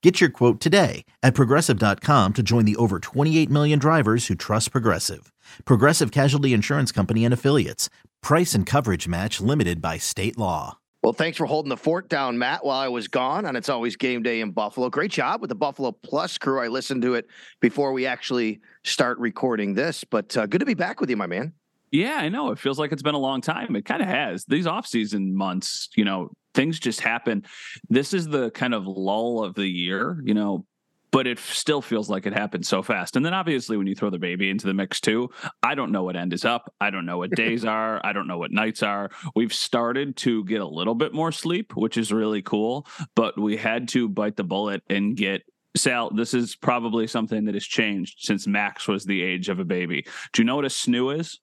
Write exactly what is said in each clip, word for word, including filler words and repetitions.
Get your quote today at progressive dot com to join the over twenty-eight million drivers who trust Progressive. Progressive Casualty Insurance Company and Affiliates. Price and coverage match limited by state law. Well, thanks for holding the fort down, Matt, while I was gone on It's Always Game Day in Buffalo. Great job with the Buffalo Plus crew. I listened to it before we actually start recording this, but uh, good to be back with you, my man. Yeah, I know. It feels like it's been a long time. It kind of has. These off-season months, you know, things just happen. This is the kind of lull of the year, you know, but it still feels like it happened so fast. And then obviously when you throw the baby into the mix too, I don't know what end is up. I don't know what days are. I don't know what nights are. We've started to get a little bit more sleep, which is really cool, but we had to bite the bullet and get Sal, this is probably something that has changed since Max was the age of a baby. Do you know what a snoo is?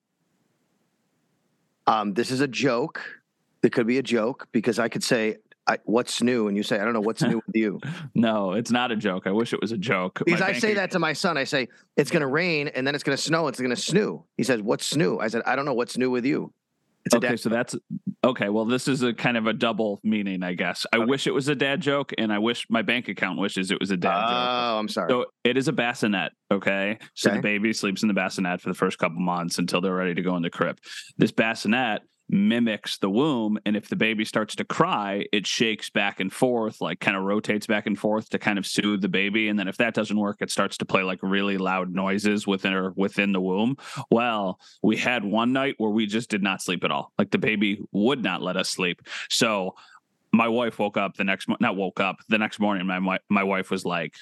Um, this is a joke. It could be a joke because I could say, I, what's new? And you say, I don't know what's new with you. No, it's not a joke. I wish it was a joke. Because I say that to my son. I say, it's going to rain and then it's going to snow. It's going to snoo. He says, what's new? I said, I don't know what's new with you. It's okay, a dad so that's okay. Well, this is a kind of a double meaning, I guess. I okay. wish it was a dad joke and I wish my bank account wishes it was a dad oh, joke. Oh, I'm sorry. So it is a bassinet. Okay. So okay. The baby sleeps in the bassinet for the first couple months until they're ready to go in the crib. This bassinet mimics the womb, and if the baby starts to cry, it shakes back and forth, like kind of rotates back and forth to kind of soothe the baby. And then if that doesn't work, it starts to play like really loud noises within or within the womb. Well, we had one night where we just did not sleep at all. Like the baby would not let us sleep. So my wife woke up the next mo- not woke up the next morning. My my wife was like,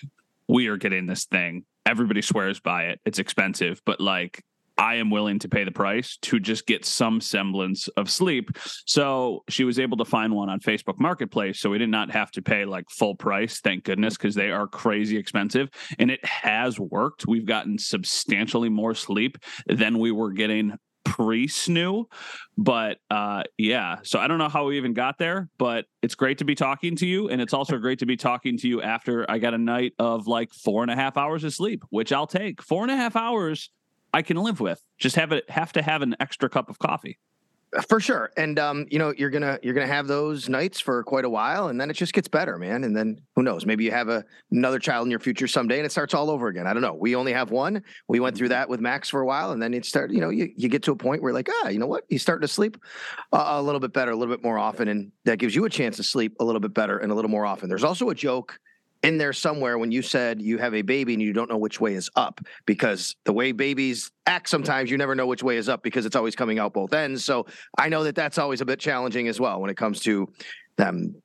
"We are getting this thing. Everybody swears by it. It's expensive, but like." I am willing to pay the price to just get some semblance of sleep. So she was able to find one on Facebook Marketplace. So we did not have to pay like full price. Thank goodness. Cause they are crazy expensive and it has worked. We've gotten substantially more sleep than we were getting pre-snoo, but uh, yeah. So I don't know how we even got there, but it's great to be talking to you. And it's also great to be talking to you after I got a night of like four and a half hours of sleep, which I'll take. Four and a half hours I can live with. Just have it have to have an extra cup of coffee. For sure. And um, you know, you're gonna you're gonna have those nights for quite a while and then it just gets better, man. And then who knows, maybe you have a, another child in your future someday and it starts all over again. I don't know. We only have one. We went through that with Max for a while and then it started, you know, you, you get to a point where like, ah, you know what? He's starting to sleep uh, a little bit better, a little bit more often. And that gives you a chance to sleep a little bit better and a little more often. There's also a joke in there somewhere when you said you have a baby and you don't know which way is up, because the way babies act sometimes you never know which way is up because it's always coming out both ends. So I know that that's always a bit challenging as well when it comes to them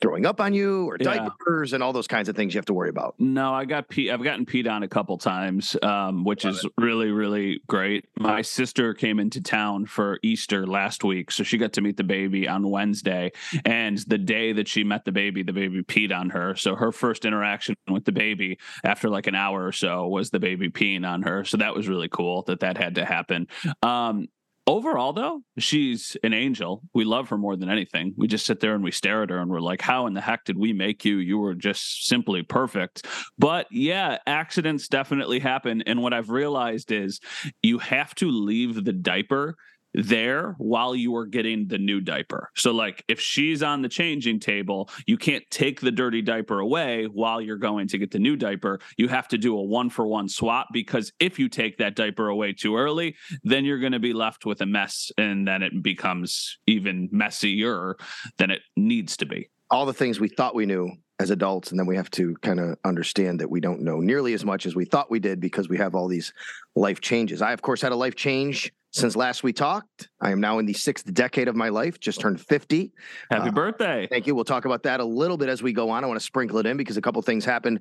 throwing up on you or diapers yeah. and all those kinds of things you have to worry about. No, I got pee. I've gotten peed on a couple times, um, which Love is it. really, really great. My sister came into town for Easter last week. So she got to meet the baby on Wednesday, and the day that she met the baby, the baby peed on her. So her first interaction with the baby after like an hour or so was the baby peeing on her. So that was really cool that that had to happen. Um, Overall, though, she's an angel. We love her more than anything. We just sit there and we stare at her and we're like, how in the heck did we make you? You were just simply perfect. But yeah, accidents definitely happen. And what I've realized is you have to leave the diaper there while you are getting the new diaper. So like if she's on the changing table, you can't take the dirty diaper away while you're going to get the new diaper. You have to do a one for one swap, because if you take that diaper away too early, then you're going to be left with a mess, and then it becomes even messier than it needs to be. All the things we thought we knew as adults, and then we have to kind of understand that we don't know nearly as much as we thought we did, because we have all these life changes. I, of course, had a life change since last we talked. I am now in the sixth decade of my life, just turned fifty. Happy uh, birthday. Thank you. We'll talk about that a little bit as we go on. I want to sprinkle it in because a couple things happened.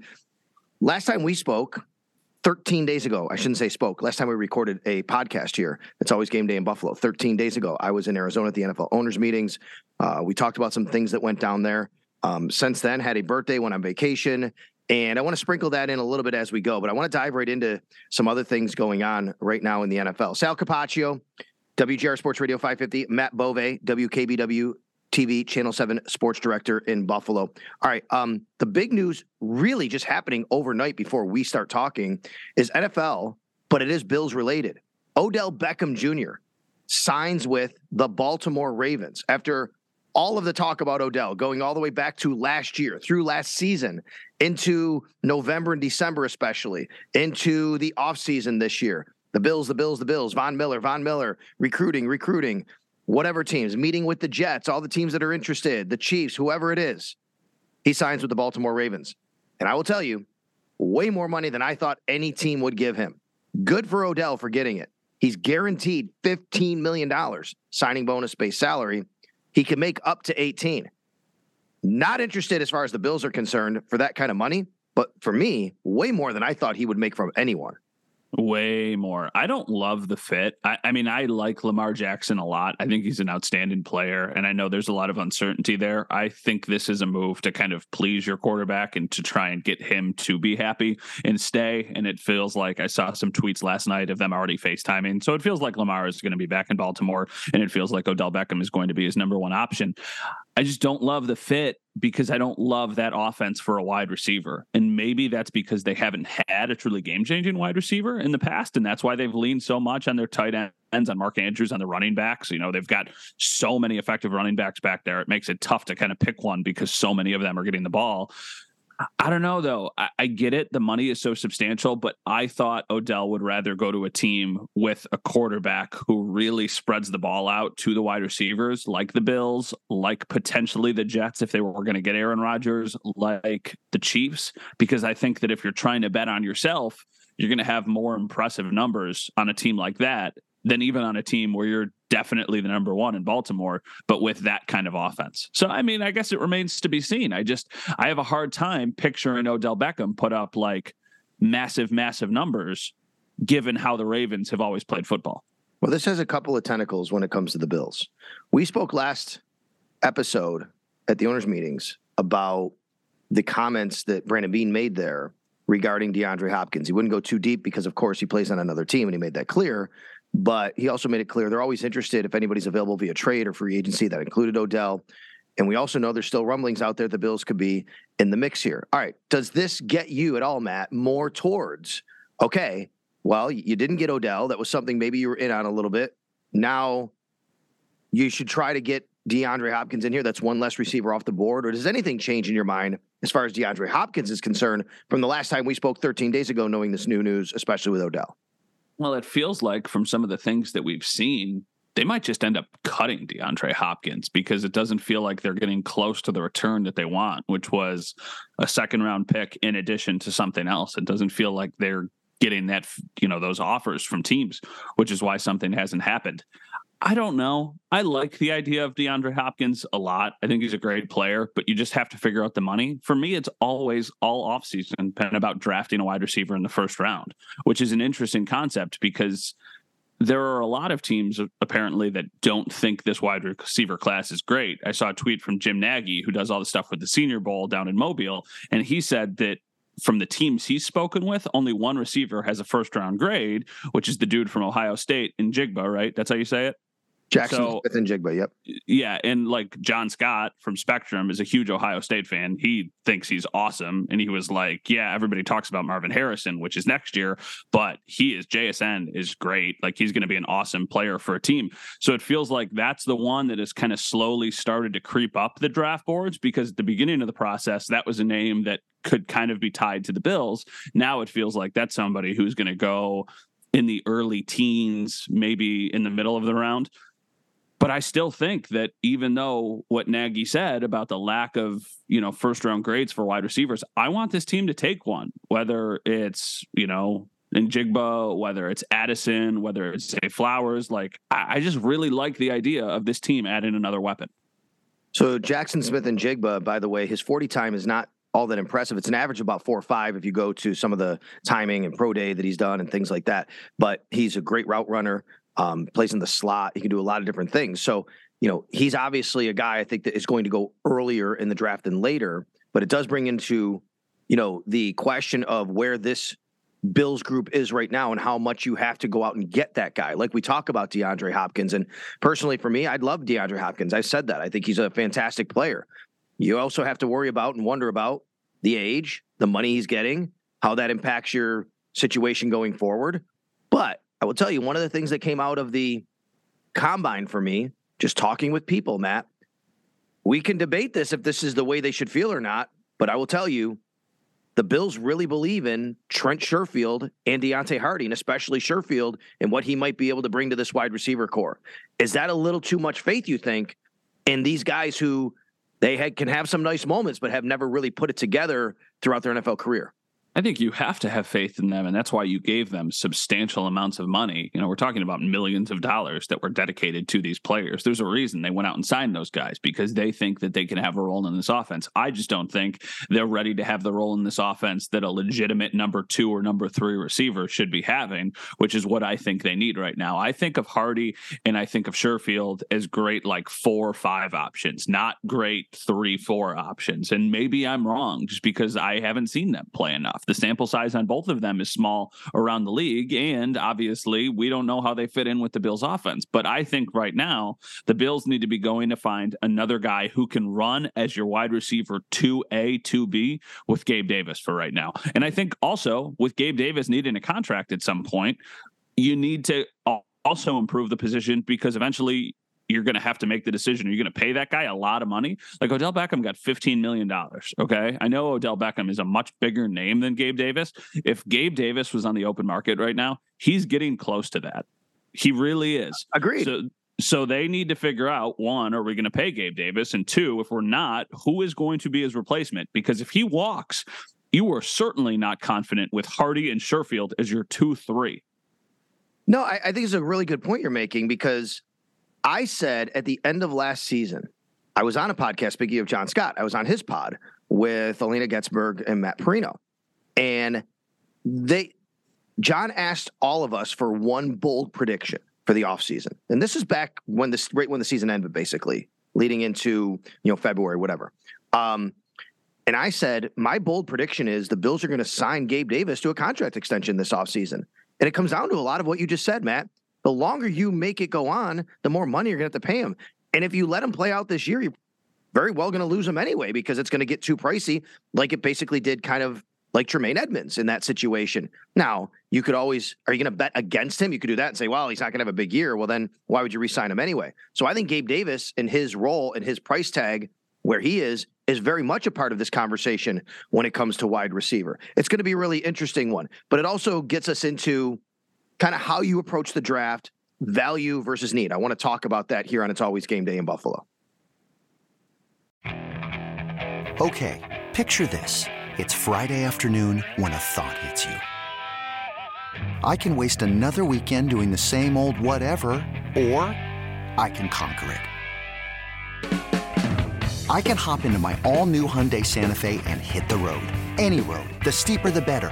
Last time we spoke, thirteen days ago, I shouldn't say spoke. Last time we recorded a podcast here, it's always game day in Buffalo. thirteen days ago, I was in Arizona at the N F L owners meetings. Uh, we talked about some things that went down there. Um, since then, had a birthday, went on vacation, and I want to sprinkle that in a little bit as we go, but I want to dive right into some other things going on right now in the N F L. Sal Capaccio, W G R Sports Radio five fifty, Matt Bove, W K B W T V, Channel seven Sports Director in Buffalo. All right, um, the big news really just happening overnight before we start talking is N F L, but it is Bills related. Odell Beckham Junior signs with the Baltimore Ravens after all of the talk about Odell going all the way back to last year, through last season, into November and December especially, into the offseason this year. The Bills, the Bills, the Bills, Von Miller, Von Miller, recruiting, recruiting, whatever teams, meeting with the Jets, all the teams that are interested, the Chiefs, whoever it is, he signs with the Baltimore Ravens. And I will tell you, way more money than I thought any team would give him. Good for Odell for getting it. He's guaranteed fifteen million dollars signing bonus base salary. He can make up to eighteen. Not interested as far as the Bills are concerned for that kind of money, but for me, way more than I thought he would make from anyone. Way more. I don't love the fit. I, I mean, I like Lamar Jackson a lot. I think he's an outstanding player, and I know there's a lot of uncertainty there. I think this is a move to kind of please your quarterback and to try and get him to be happy and stay. And it feels like I saw some tweets last night of them already FaceTiming. So it feels like Lamar is going to be back in Baltimore, and it feels like Odell Beckham is going to be his number one option. I just don't love the fit, because I don't love that offense for a wide receiver. And maybe that's because they haven't had a truly game-changing wide receiver in the past, and that's why they've leaned so much on their tight ends, on Mark Andrews, on the running backs. You know, they've got so many effective running backs back there. It makes it tough to kind of pick one because so many of them are getting the ball. I don't know, though. I, I get it. The money is so substantial, but I thought Odell would rather go to a team with a quarterback who really spreads the ball out to the wide receivers, like the Bills, like potentially the Jets, if they were going to get Aaron Rodgers, like the Chiefs, because I think that if you're trying to bet on yourself, you're going to have more impressive numbers on a team like that than even on a team where you're definitely the number one in Baltimore, but with that kind of offense. So, I mean, I guess it remains to be seen. I just, I have a hard time picturing Odell Beckham put up like massive, massive numbers, given how the Ravens have always played football. Well, this has a couple of tentacles when it comes to the Bills. We spoke last episode at the owners' meetings about the comments that Brandon Bean made there regarding DeAndre Hopkins. He wouldn't go too deep because, of course, he plays on another team, and he made that clear. But he also made it clear they're always interested if anybody's available via trade or free agency. That included Odell. And we also know there's still rumblings out there the Bills could be in the mix here. All right, does this get you at all, Matt, more towards, okay, well, you didn't get Odell. That was something maybe you were in on a little bit. Now you should try to get DeAndre Hopkins in here. That's one less receiver off the board. Or does anything change in your mind as far as DeAndre Hopkins is concerned from the last time we spoke thirteen days ago, knowing this new news, especially with Odell? Well, it feels like from some of the things that we've seen, they might just end up cutting DeAndre Hopkins because it doesn't feel like they're getting close to the return that they want, which was a second round pick in addition to something else. It doesn't feel like they're getting that, you know, those offers from teams, which is why something hasn't happened. I don't know. I like the idea of DeAndre Hopkins a lot. I think he's a great player, but you just have to figure out the money. For me, it's always all offseason been about drafting a wide receiver in the first round, which is an interesting concept because there are a lot of teams apparently that don't think this wide receiver class is great. I saw a tweet from Jim Nagy, who does all the stuff with the Senior Bowl down in Mobile, and he said that from the teams he's spoken with, only one receiver has a first round grade, which is the dude from Ohio State, Njigba, right? That's how you say it? Jaxon so, Smith-Njigba, yep. Yeah, and like John Scott from Spectrum is a huge Ohio State fan. He thinks he's awesome, and he was like, yeah, everybody talks about Marvin Harrison, which is next year, but he is, J S N is great. Like, he's going to be an awesome player for a team. So it feels like that's the one that has kind of slowly started to creep up the draft boards, because at the beginning of the process, that was a name that could kind of be tied to the Bills. Now it feels like that's somebody who's going to go in the early teens, maybe in the middle of the round. But I still think that even though what Nagy said about the lack of, you know, first round grades for wide receivers, I want this team to take one, whether it's, you know, Njigba, whether it's Addison, whether it's Zay Flowers. Like, I, I just really like the idea of this team adding another weapon. So Jaxon Smith-Njigba, by the way, his forty time is not all that impressive. It's an average of about four or five if you go to some of the timing and pro day that he's done and things like that. But he's a great route runner. Um, plays in the slot. He can do a lot of different things. So, you know, he's obviously a guy I think that is going to go earlier in the draft than later, but it does bring into, you know, the question of where this Bills group is right now and how much you have to go out and get that guy. Like, we talk about DeAndre Hopkins, and personally for me, I'd love DeAndre Hopkins. I've said that. I think he's a fantastic player. You also have to worry about and wonder about the age, the money he's getting, how that impacts your situation going forward. But I will tell you, one of the things that came out of the combine for me, just talking with people, Matt, we can debate this if this is the way they should feel or not, but I will tell you, the Bills really believe in Trent Sherfield and Deonte Harty, and especially Sherfield, and what he might be able to bring to this wide receiver core. Is that a little too much faith, you think, in these guys who they had, can have some nice moments but have never really put it together throughout their N F L career? I think you have to have faith in them, and that's why you gave them substantial amounts of money. You know, we're talking about millions of dollars that were dedicated to these players. There's a reason they went out and signed those guys, because they think that they can have a role in this offense. I just don't think they're ready to have the role in this offense that a legitimate number two or number three receiver should be having, which is what I think they need right now. I think of Harty and I think of Sherfield as great, like four or five options, not great three, four options. And maybe I'm wrong just because I haven't seen them play enough. The sample size on both of them is small around the league, and obviously we don't know how they fit in with the Bills offense. But I think right now the Bills need to be going to find another guy who can run as your wide receiver two A, two B with Gabe Davis for right now. And I think also with Gabe Davis needing a contract at some point, you need to also improve the position, because eventually you're going to have to make the decision. Are you going to pay that guy a lot of money? Like, Odell Beckham got fifteen million dollars. Okay. I know Odell Beckham is a much bigger name than Gabe Davis. If Gabe Davis was on the open market right now, he's getting close to that. He really is. Agreed. So, so they need to figure out, one, are we going to pay Gabe Davis? And two, if we're not, who is going to be his replacement? Because if he walks, you are certainly not confident with Harty and Sherfield as your two, three. No, I, I think it's a really good point you're making, because I said at the end of last season, I was on a podcast, speaking of John Scott, I was on his pod with Alina Getzberg and Matt Perino. And they, John asked all of us for one bold prediction for the offseason. And this is back when the, right when the season ended, basically, leading into, you know, February, whatever. Um, and I said, my bold prediction is the Bills are going to sign Gabe Davis to a contract extension this offseason. And it comes down to a lot of what you just said, Matt. The longer you make it go on, the more money you're going to have to pay him. And if you let him play out this year, you're very well going to lose him anyway, because it's going to get too pricey, like it basically did, kind of like Tremaine Edmonds in that situation. Now, you could always, are you going to bet against him? You could do that and say, well, he's not going to have a big year. Well, then why would you re-sign him anyway? So I think Gabe Davis and his role and his price tag where he is, is very much a part of this conversation when it comes to wide receiver. It's going to be a really interesting one, but it also gets us into kind of how you approach the draft, value versus need. I want to talk about that here on It's Always Game Day in Buffalo. Okay, picture this. It's Friday afternoon when a thought hits you. I can waste another weekend doing the same old whatever, or I can conquer it. I can hop into my all-new Hyundai Santa Fe and hit the road. Any road. The steeper, the better.